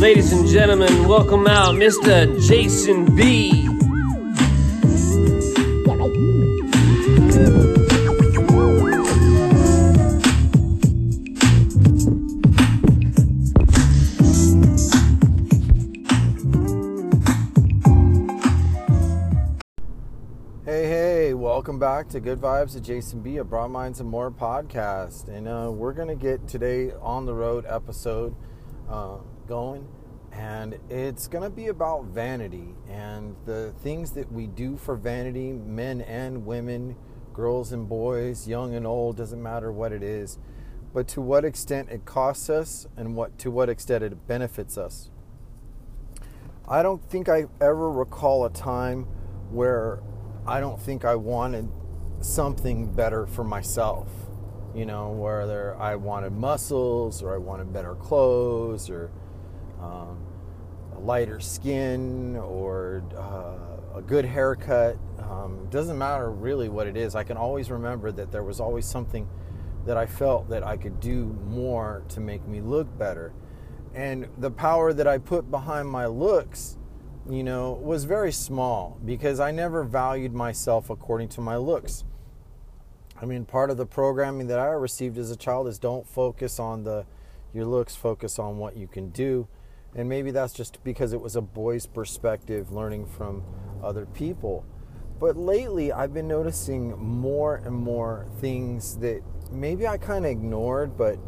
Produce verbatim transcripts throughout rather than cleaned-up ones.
Ladies and gentlemen, welcome out Mister Jason B. Welcome back to Good Vibes at Jason B, a Broad Minds and More podcast. And uh, we're going to get today on the road episode uh, going. And it's going to be about vanity and the things that we do for vanity, men and women, girls and boys, young and old, doesn't matter what it is. But to what extent it costs us and what to what extent it benefits us. I don't think I ever recall a time where I don't think I wanted something better for myself, you know, whether I wanted muscles or I wanted better clothes or um, a lighter skin or uh, a good haircut. Um, doesn't matter really what it is. I can always remember that there was always something that I felt that I could do more to make me look better. And the power that I put behind my looks, you know, was very small because I never valued myself according to my looks. I mean, part of the programming that I received as a child is don't focus on the your looks, focus on what you can do. And maybe that's just because it was a boy's perspective learning from other people. But lately, I've been noticing more and more things that maybe I kind of ignored, but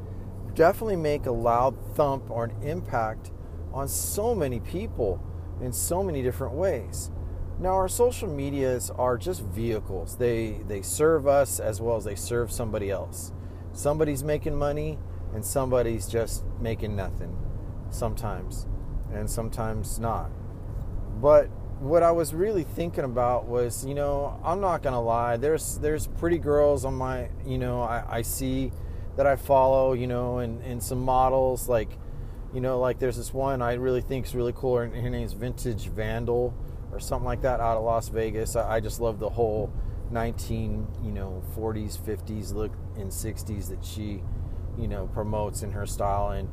definitely make a loud thump or an impact on so many people in so many different ways. Now, our social medias are just vehicles. They they serve us as well as they serve somebody else. Somebody's making money and somebody's just making nothing sometimes and sometimes not. But what I was really thinking about was, you know, I'm not gonna lie, there's there's pretty girls on my, you know, I, I see that I follow, you know, and, and some models like, you know, like there's this one I really think is really cool. Her, her name's Vintage Vandal or something like that out of Las Vegas. I, I just love the whole nineteen, you know, forties, fifties look and sixties that she, you know, promotes in her style. And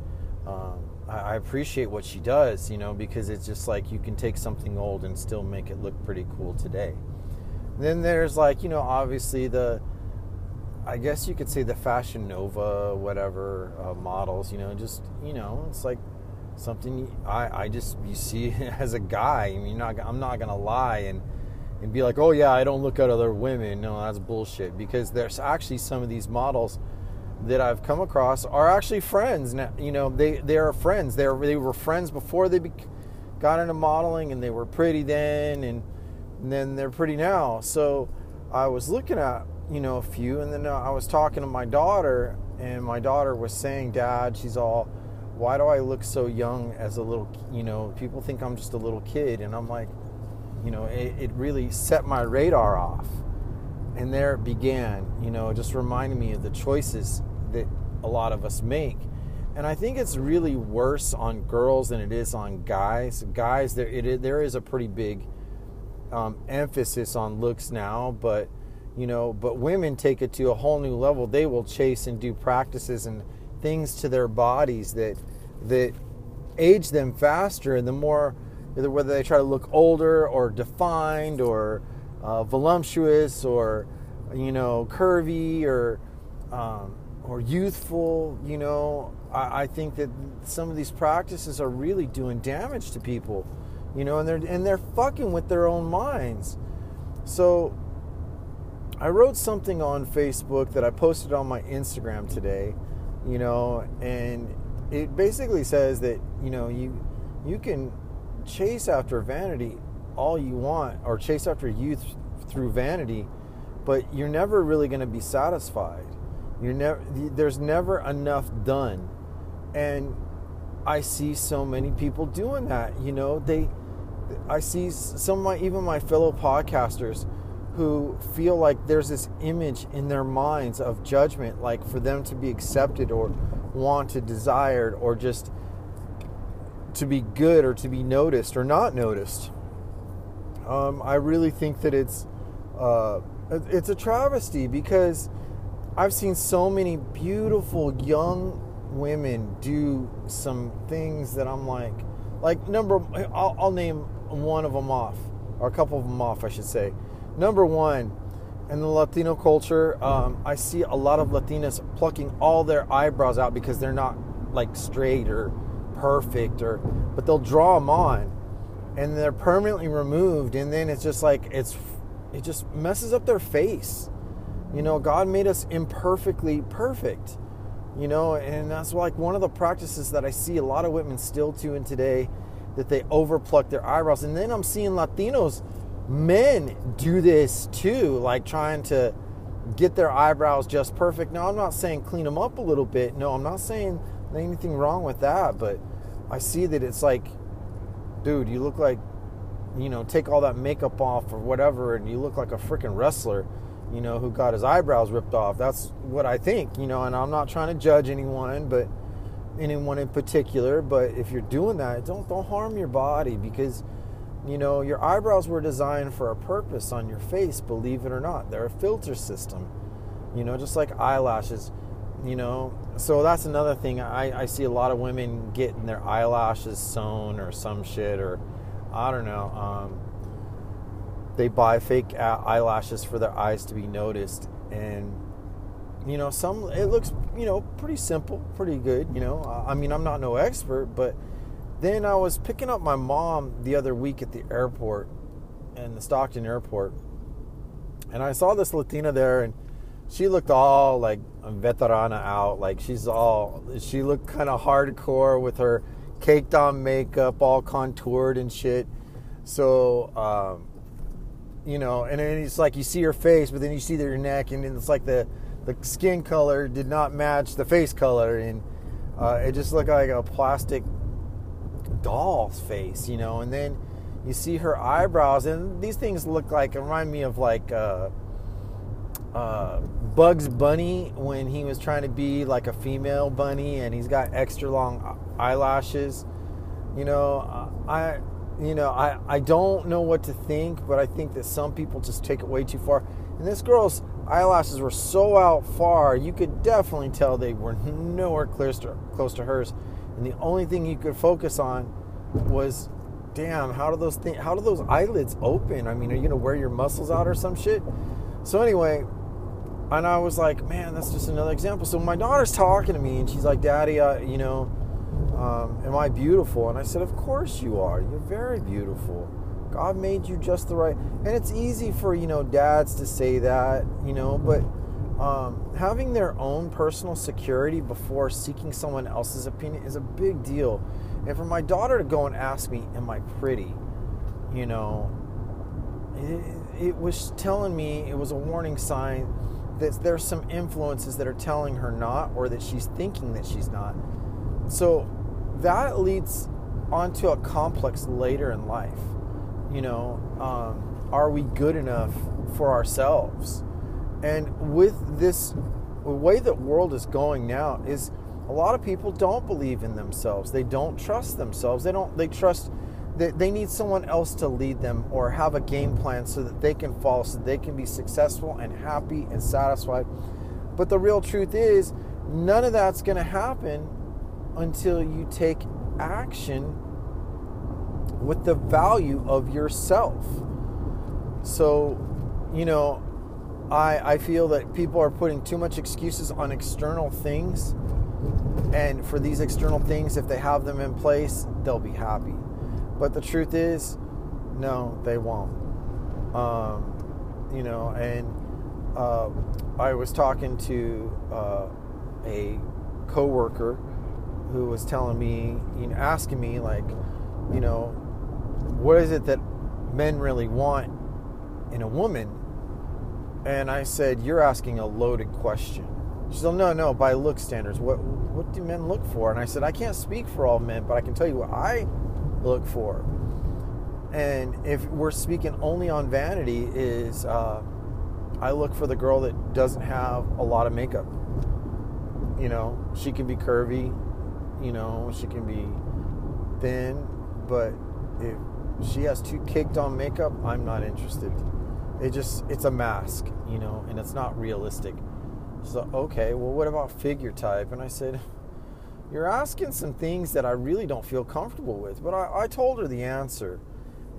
um, I, I appreciate what she does, you know, because it's just like you can take something old and still make it look pretty cool today. And then there's like, you know, obviously the, I guess you could say the Fashion Nova, whatever, uh, models, you know, just, you know, it's like something I, I just, you see as a guy. I mean, not, I'm not going to lie and, and be like, oh yeah, I don't look at other women. No, that's bullshit, because there's actually some of these models that I've come across are actually friends. Now, you know, they, they are friends. They were, they were friends before they be, got into modeling, and they were pretty then, and, and then they're pretty now. So I was looking at, you know, a few, and then uh, I was talking to my daughter, and my daughter was saying, Dad, she's all, why do I look so young as a little, you know, people think I'm just a little kid. And I'm like, you know, it, it really set my radar off. And there it began, you know, just reminding me of the choices that a lot of us make. And I think it's really worse on girls than it is on guys. Guys, there, it, there is a pretty big um, emphasis on looks now, but you know, but women take it to a whole new level. They will chase and do practices and things to their bodies that that age them faster. And the more, whether they try to look older or defined or uh, voluptuous or, you know, curvy or um, or youthful, you know, I, I think that some of these practices are really doing damage to people, you know, and they're and they're fucking with their own minds. So I wrote something on Facebook that I posted on my Instagram today, you know, and it basically says that, you know, you you can chase after vanity all you want, or chase after youth through vanity, but you're never really going to be satisfied. You're never there's never enough done. And I see so many people doing that, you know. They I see some of my even my fellow podcasters who feel like there's this image in their minds of judgment, like for them to be accepted or wanted, desired, or just to be good or to be noticed or not noticed. Um, I really think that it's uh, it's a travesty, because I've seen so many beautiful young women do some things that I'm like, like number, I'll, I'll name one of them off, or a couple of them off, I should say. Number one, in the Latino culture, um, I see a lot of Latinas plucking all their eyebrows out because they're not like straight or perfect, or but they'll draw them on, and they're permanently removed, and then it's just like it's it just messes up their face. You know, God made us imperfectly perfect. You know, and that's like one of the practices that I see a lot of women still doing today, that they overpluck their eyebrows. And then I'm seeing Latinos, men do this too, like trying to get their eyebrows just perfect. Now, I'm not saying clean them up a little bit. No, I'm not saying anything wrong with that. But I see that it's like, dude, you look like, you know, take all that makeup off or whatever, and you look like a freaking wrestler, you know, who got his eyebrows ripped off. That's what I think, you know, and I'm not trying to judge anyone, but anyone in particular, but if you're doing that, don't, don't harm your body, because, you know, your eyebrows were designed for a purpose on your face, believe it or not. They're a filter system, you know, just like eyelashes, you know. So that's another thing. I, I see a lot of women getting their eyelashes sewn or some shit, or I don't know, um, they buy fake eyelashes for their eyes to be noticed. And, you know, some, it looks, you know, pretty simple, pretty good, you know. I mean, I'm not no expert, but then I was picking up my mom the other week at the airport, in the Stockton airport, and I saw this Latina there, and she looked all, like, veterana out. Like, she's all, she looked kind of hardcore with her caked-on makeup, all contoured and shit. So, um... you know, and then it's like you see her face, but then you see their neck, and it's like the, the skin color did not match the face color, and uh, it just looked like a plastic doll's face, you know. And then you see her eyebrows, and these things look like, remind me of like uh, uh, Bugs Bunny when he was trying to be like a female bunny, and he's got extra long eyelashes, you know. I... You know, I, I don't know what to think, but I think that some people just take it way too far. And this girl's eyelashes were so out far, you could definitely tell they were nowhere close to, close to hers. And the only thing you could focus on was, damn, how do those things, how do those eyelids open? I mean, are you gonna wear your muscles out or some shit? So anyway, and I was like, man, that's just another example. So my daughter's talking to me, and she's like, Daddy, uh, you know, Um, am I beautiful? And I said, of course you are. You're very beautiful. God made you just the right. And it's easy for, you know, dads to say that, you know, but um, having their own personal security before seeking someone else's opinion is a big deal. And for my daughter to go and ask me, am I pretty? You know, it, it was telling me, it was a warning sign that there's some influences that are telling her not, or that she's thinking that she's not. So that leads onto a complex later in life. You know, um, are we good enough for ourselves? And with this way that world is going now, is a lot of people don't believe in themselves. They don't trust themselves. They don't. They trust that they need someone else to lead them, or have a game plan so that they can follow, so they can be successful and happy and satisfied. But the real truth is, none of that's going to happen until you take action with the value of yourself. So, you know, I I feel that people are putting too much excuses on external things, and for these external things, if they have them in place, they'll be happy. But the truth is, no, they won't. Um, you know, and uh, I was talking to uh, a coworker who was telling me, you know, asking me, like, you know, what is it that men really want in a woman? And I said, you're asking a loaded question. She said, no, no, by look standards, what what do men look for? And I said, I can't speak for all men, but I can tell you what I look for. And if we're speaking only on vanity, is uh, I look for the girl that doesn't have a lot of makeup. You know, she can be curvy, you know, she can be thin, but if she has too caked on makeup, I'm not interested. It just, it's a mask, you know, and it's not realistic. So, okay, well, what about figure type? And I said, you're asking some things that I really don't feel comfortable with. But I, I told her the answer,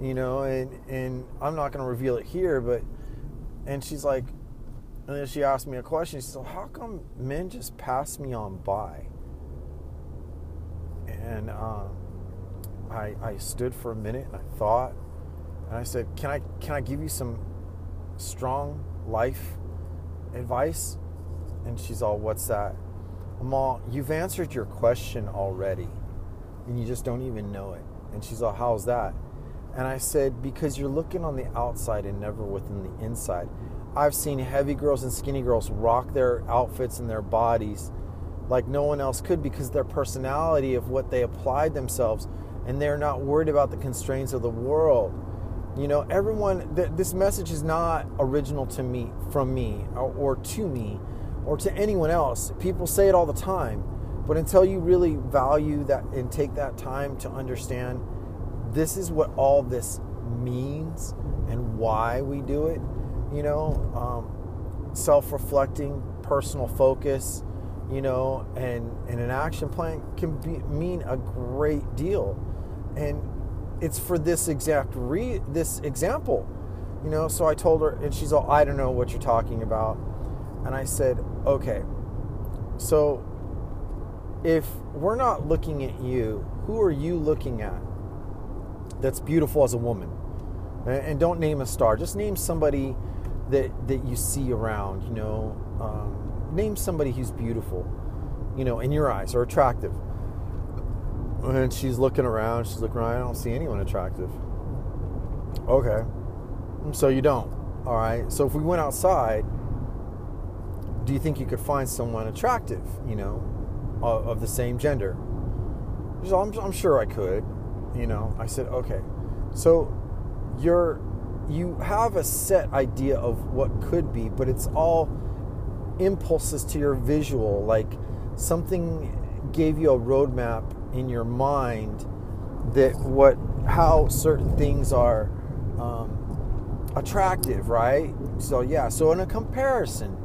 you know, and, and I'm not going to reveal it here. But, and she's like, and then she asked me a question. She said, how come men just pass me on by? And um, I, I stood for a minute and I thought, and I said, can I, can I give you some strong life advice? And she's all, what's that? I'm all, you've answered your question already, and you just don't even know it. And she's all, how's that? And I said, because you're looking on the outside and never within the inside. I've seen heavy girls and skinny girls rock their outfits and their bodies like no one else could, because their personality of what they applied themselves, and they're not worried about the constraints of the world. You know, everyone, th- this message is not original to me, from me, or, or to me, or to anyone else. People say it all the time, but until you really value that and take that time to understand, this is what all this means and why we do it, you know, um, self-reflecting, personal focus, you know, and, and an action plan can be, mean a great deal. And it's for this exact re this example, you know. So I told her, and she's all, I don't know what you're talking about. And I said, okay, so if we're not looking at you, who are you looking at that's beautiful as a woman? And don't name a star. Just name somebody that, that you see around, you know. Um, name somebody who's beautiful, you know, in your eyes, or attractive. And she's looking around. She's looking around. I don't see anyone attractive. Okay. So you don't. All right. So if we went outside, do you think you could find someone attractive, you know, of, of the same gender? So I'm, I'm sure I could, you know. I said, okay, so you're, you have a set idea of what could be, but it's all impulses to your visual. Like something gave you a roadmap in your mind that what, how certain things are um, attractive, right? So yeah, so in a comparison.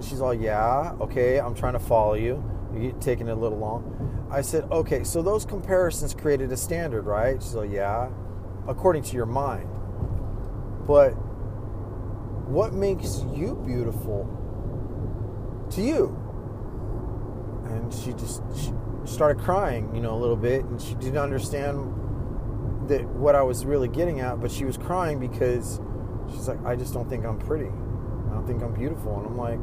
She's all, yeah, okay, I'm trying to follow you. You're taking it a little long. I said, okay, so those comparisons created a standard, right? She's all, yeah, according to your mind. But what makes you beautiful to you? And she just she started crying, you know, a little bit. And she didn't understand that what I was really getting at. But she was crying because she's like, I just don't think I'm pretty. I don't think I'm beautiful. And I'm like,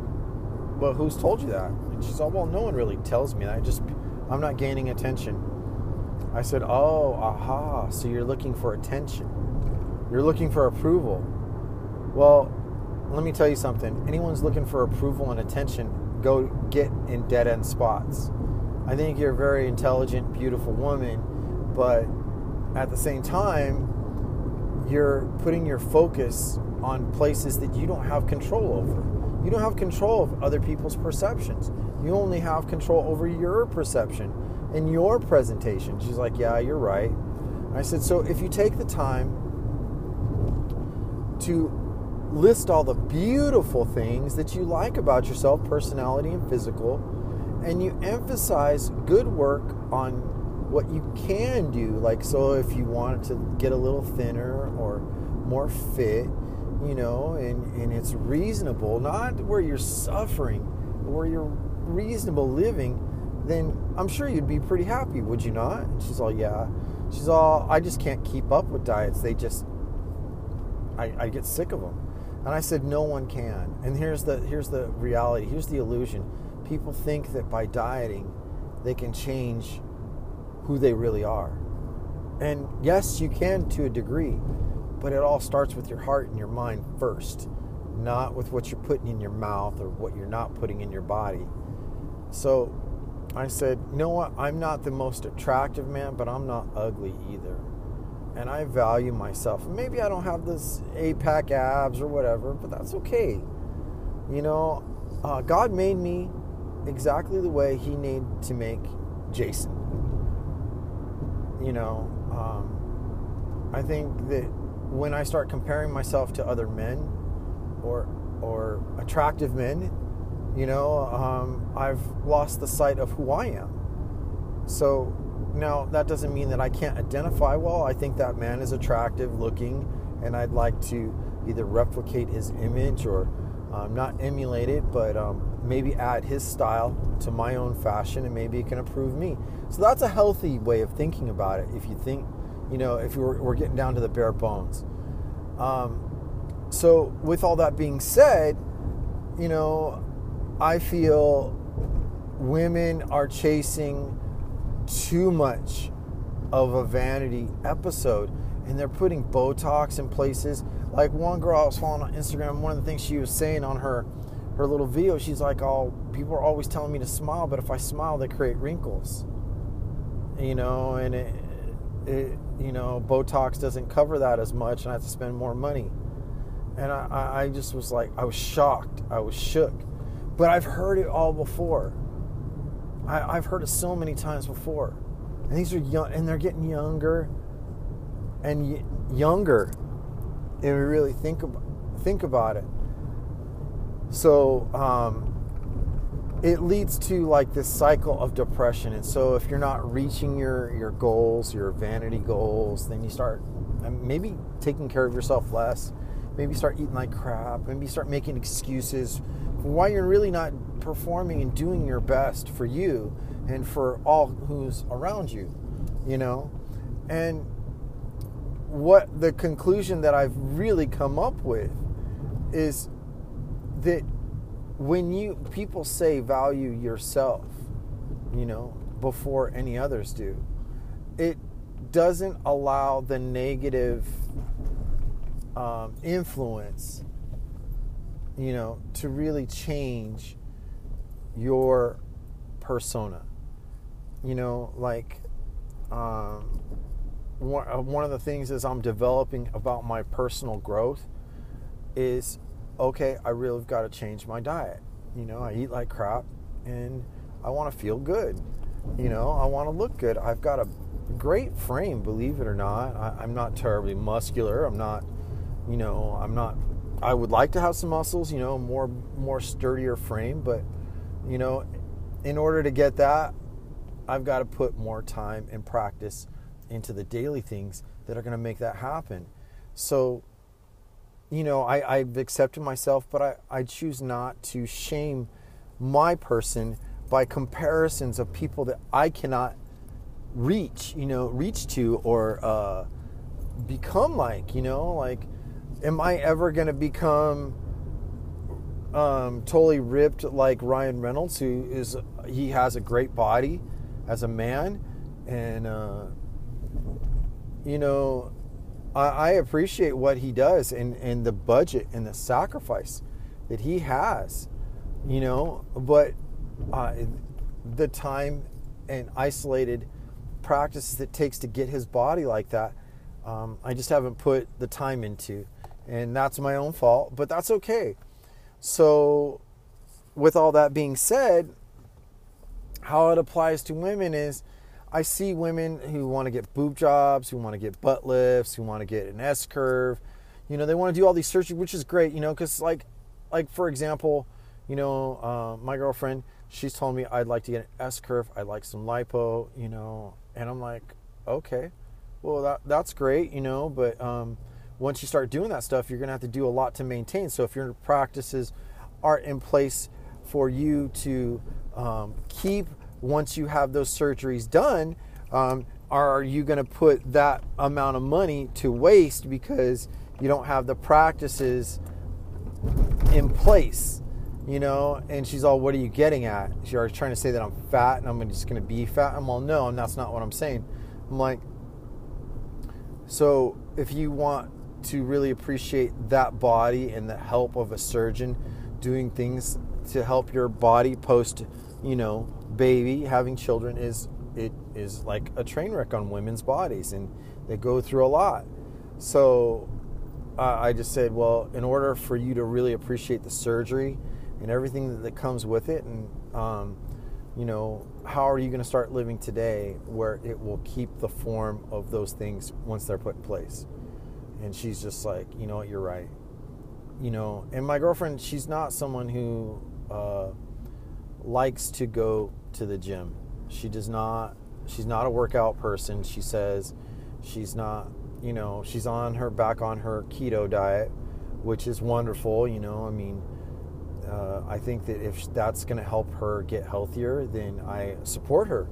well, who's told you that? And she's all, well, no one really tells me that. I just, I'm not gaining attention. I said, oh, aha, so you're looking for attention. You're looking for approval. Well, let me tell you something. Anyone's looking for approval and attention, go get in dead-end spots. I think you're a very intelligent, beautiful woman, but at the same time, you're putting your focus on places that you don't have control over. You don't have control of other people's perceptions. You only have control over your perception and your presentation. She's like, yeah, you're right. I said, so if you take the time to list all the beautiful things that you like about yourself, personality and physical, and you emphasize good work on what you can do, like, so if you wanted to get a little thinner or more fit, you know, and, and it's reasonable, not where you're suffering, but where you're reasonable living, then I'm sure you'd be pretty happy, would you not? And she's all, yeah. She's all, I just can't keep up with diets. They just, I, I get sick of them. And I said, no one can. And here's the, here's the reality. Here's the illusion. People think that by dieting, they can change who they really are. And yes, you can to a degree. But it all starts with your heart and your mind first, not with what you're putting in your mouth or what you're not putting in your body. So I said, you know what? I'm not the most attractive man, but I'm not ugly either. And I value myself. Maybe I don't have this eight-pack abs or whatever, but that's okay. You know, uh, God made me exactly the way he needed to make Jason. You know, um... I think that when I start comparing myself to other men or or attractive men, you know, um, I've lost the sight of who I am. So now that doesn't mean that I can't identify, well, I think that man is attractive looking and I'd like to either replicate his image or um, not emulate it, but um, maybe add his style to my own fashion and maybe it can improve me. So that's a healthy way of thinking about it if you think, you know, if you were, we're getting down to the bare bones. Um, so with all that being said, you know, I feel women are chasing too much of a vanity episode and they're putting Botox in places. Like one girl I was following on Instagram, one of the things she was saying on her, her little video, she's like, oh, people are always telling me to smile, but if I smile, they create wrinkles. You know, and it, it, you know, Botox doesn't cover that as much and I have to spend more money. And I, I just was like, I was shocked. I was shook. But I've heard it all before. I, I've heard it so many times before. And these are young, and they're getting younger and y- younger. If we really think about, think about it. So um, it leads to like this cycle of depression. And so if you're not reaching your, your goals, your vanity goals, then you start maybe taking care of yourself less. Maybe start eating like crap. Maybe start making excuses why you're really not performing and doing your best for you and for all who's around you, you know? And what the conclusion that I've really come up with is that when you, people say value yourself, you know, before any others do, it doesn't allow the negative um, influence, you know, to really change your persona. You know, like um, one of the things is I'm developing about my personal growth is, okay, I really got to change my diet. You know, I eat like crap and I want to feel good. You know, I want to look good. I've got a great frame, believe it or not. I, I'm not terribly muscular. I'm not, you know, I'm not... I would like to have some muscles, you know, more more sturdier frame, but, you know, in order to get that, I've got to put more time and practice into the daily things that are going to make that happen. So, you know, I, I've accepted myself, but I, I choose not to shame my person by comparisons of people that I cannot reach, you know, reach to or uh, become like, you know, like, am I ever going to become um, totally ripped like Ryan Reynolds, who is, he has a great body as a man? And, uh, you know, I, I appreciate what he does and, and the budget and the sacrifice that he has, you know, but uh, the time and isolated practices it takes to get his body like that, um, I just haven't put the time into. And that's my own fault, but that's okay. So with all that being said, how it applies to women is I see women who want to get boob jobs, who want to get butt lifts, who want to get an S-curve. You know, they want to do all these surgeries, which is great, you know, because like, like for example, you know, uh, my girlfriend, she's told me I'd like to get an S-curve. I'd like some lipo, you know, and I'm like, okay, well, that that's great, you know, but... um once you start doing that stuff, you're going to have to do a lot to maintain. So if your practices are in place for you to um, keep once you have those surgeries done, um, are you going to put that amount of money to waste because you don't have the practices in place? You know, and she's all, what are you getting at? She's already trying to say that I'm fat and I'm just going to be fat. I'm all, no, and that's not what I'm saying. I'm like, so if you want to really appreciate that body and the help of a surgeon doing things to help your body post, you know, baby, having children is, it is like a train wreck on women's bodies and they go through a lot. So uh, I just said, well, in order for you to really appreciate the surgery and everything that comes with it and, um, you know, how are you going to start living today where it will keep the form of those things once they're put in place? And she's just like, you know what, you're right. You know, and my girlfriend, she's not someone who uh, likes to go to the gym. She does not, she's not a workout person. She says she's not, you know, she's on her, back on her keto diet, which is wonderful. You know, I mean, Uh, I think that if that's going to help her get healthier, then I support her,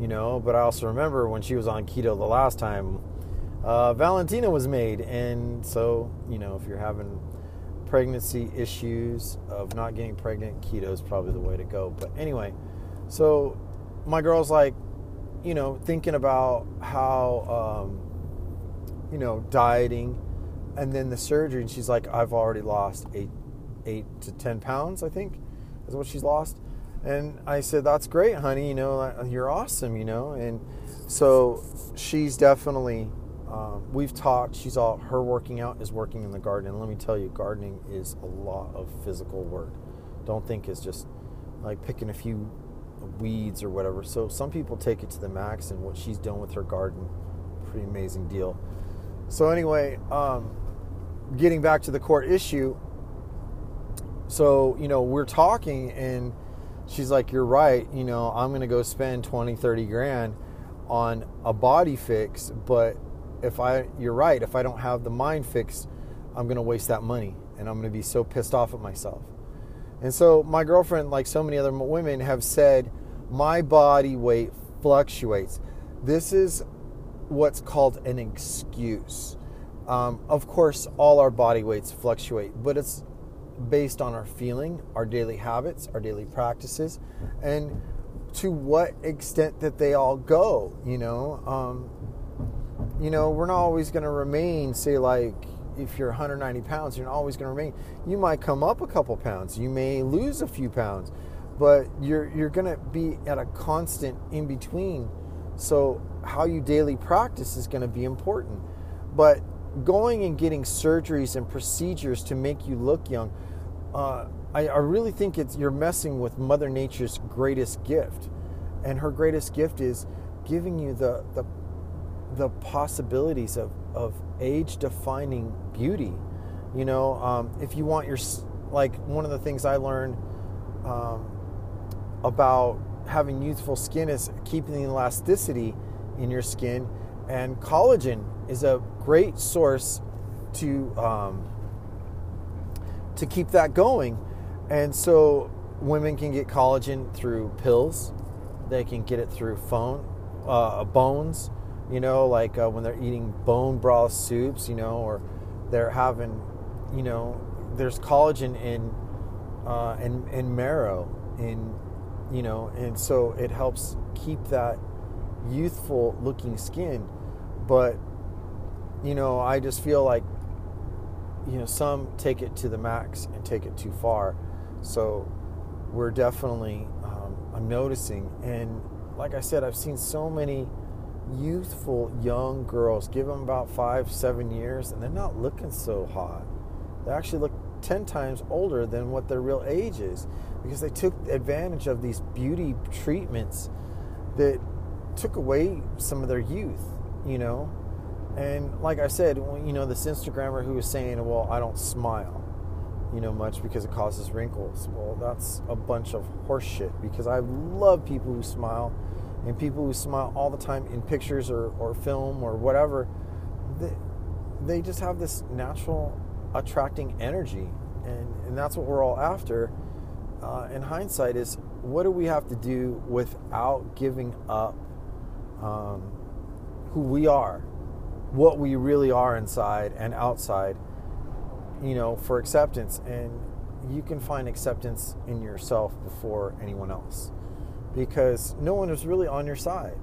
you know. But I also remember when she was on keto the last time, uh, Valentina was made. And so, you know, if you're having pregnancy issues of not getting pregnant, keto is probably the way to go. But anyway, so my girl's like, you know, thinking about how, um, you know, dieting and then the surgery. And she's like, I've already lost eight eight to ten pounds, I think, is what she's lost. And I said, that's great, honey, you know, you're awesome, you know. And so she's definitely, um, we've talked, she's all, her working out is working in the garden. And let me tell you, gardening is a lot of physical work. Don't think it's just like picking a few weeds or whatever. So some people take it to the max, and what she's done with her garden, pretty amazing deal. So anyway, um, getting back to the court issue, so, you know, we're talking and she's like, you're right. You know, I'm going to go spend twenty, thirty grand on a body fix. But if I, you're right, if I don't have the mind fixed, I'm going to waste that money and I'm going to be so pissed off at myself. And so my girlfriend, like so many other women, have said, my body weight fluctuates. This is what's called an excuse. Um, of course, all our body weights fluctuate, but it's based on our feeling, our daily habits, our daily practices, and to what extent that they all go, you know. Um, you know, we're not always going to remain, say, like, if you're one hundred ninety pounds, you're not always going to remain. You might come up a couple pounds. You may lose a few pounds, but you're you're going to be at a constant in between. So how you daily practice is going to be important. But going and getting surgeries and procedures to make you look young, uh, I, I really think it's you're messing with Mother Nature's greatest gift. And her greatest gift is giving you the the, the possibilities of, of age-defining beauty. You know, um, if you want your, like one of the things I learned um, about having youthful skin is keeping the elasticity in your skin, and collagen is a great source to um, to keep that going. And so women can get collagen through pills. They can get it through phone, uh, bones, you know, like uh, when they're eating bone broth soups, you know, or they're having, you know, there's collagen in, uh, in, in marrow, in, you know, and so it helps keep that youthful looking skin. But, you know, I just feel like, you know, some take it to the max and take it too far. So we're definitely, um, I'm noticing. And like I said, I've seen so many youthful young girls, give them about five, seven years, and they're not looking so hot. They actually look ten times older than what their real age is, because they took advantage of these beauty treatments that took away some of their youth, you know. And like I said, you know, this Instagrammer who was saying, well, I don't smile, you know, much because it causes wrinkles. Well, that's a bunch of horse shit, because I love people who smile, and people who smile all the time in pictures or, or film or whatever. They, they just have this natural attracting energy. And, and that's what we're all after. Uh, in hindsight is, what do we have to do without giving up um, who we are? What we really are inside and outside, you know, for acceptance. And you can find acceptance in yourself before anyone else, because no one is really on your side.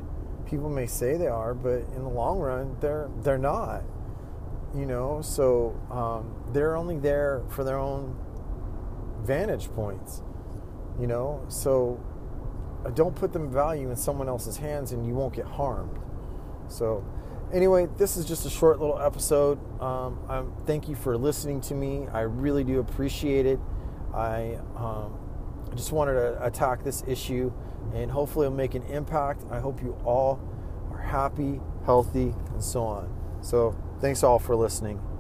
People may say they are, but in the long run, they're they're not, you know. So um, they're only there for their own vantage points, you know. So don't put them value in someone else's hands, and you won't get harmed. So anyway, this is just a short little episode. Um, I'm, thank you for listening to me. I really do appreciate it. I um, I just wanted to attack this issue, and hopefully it'll make an impact. I hope you all are happy, healthy, and so on. So thanks all for listening.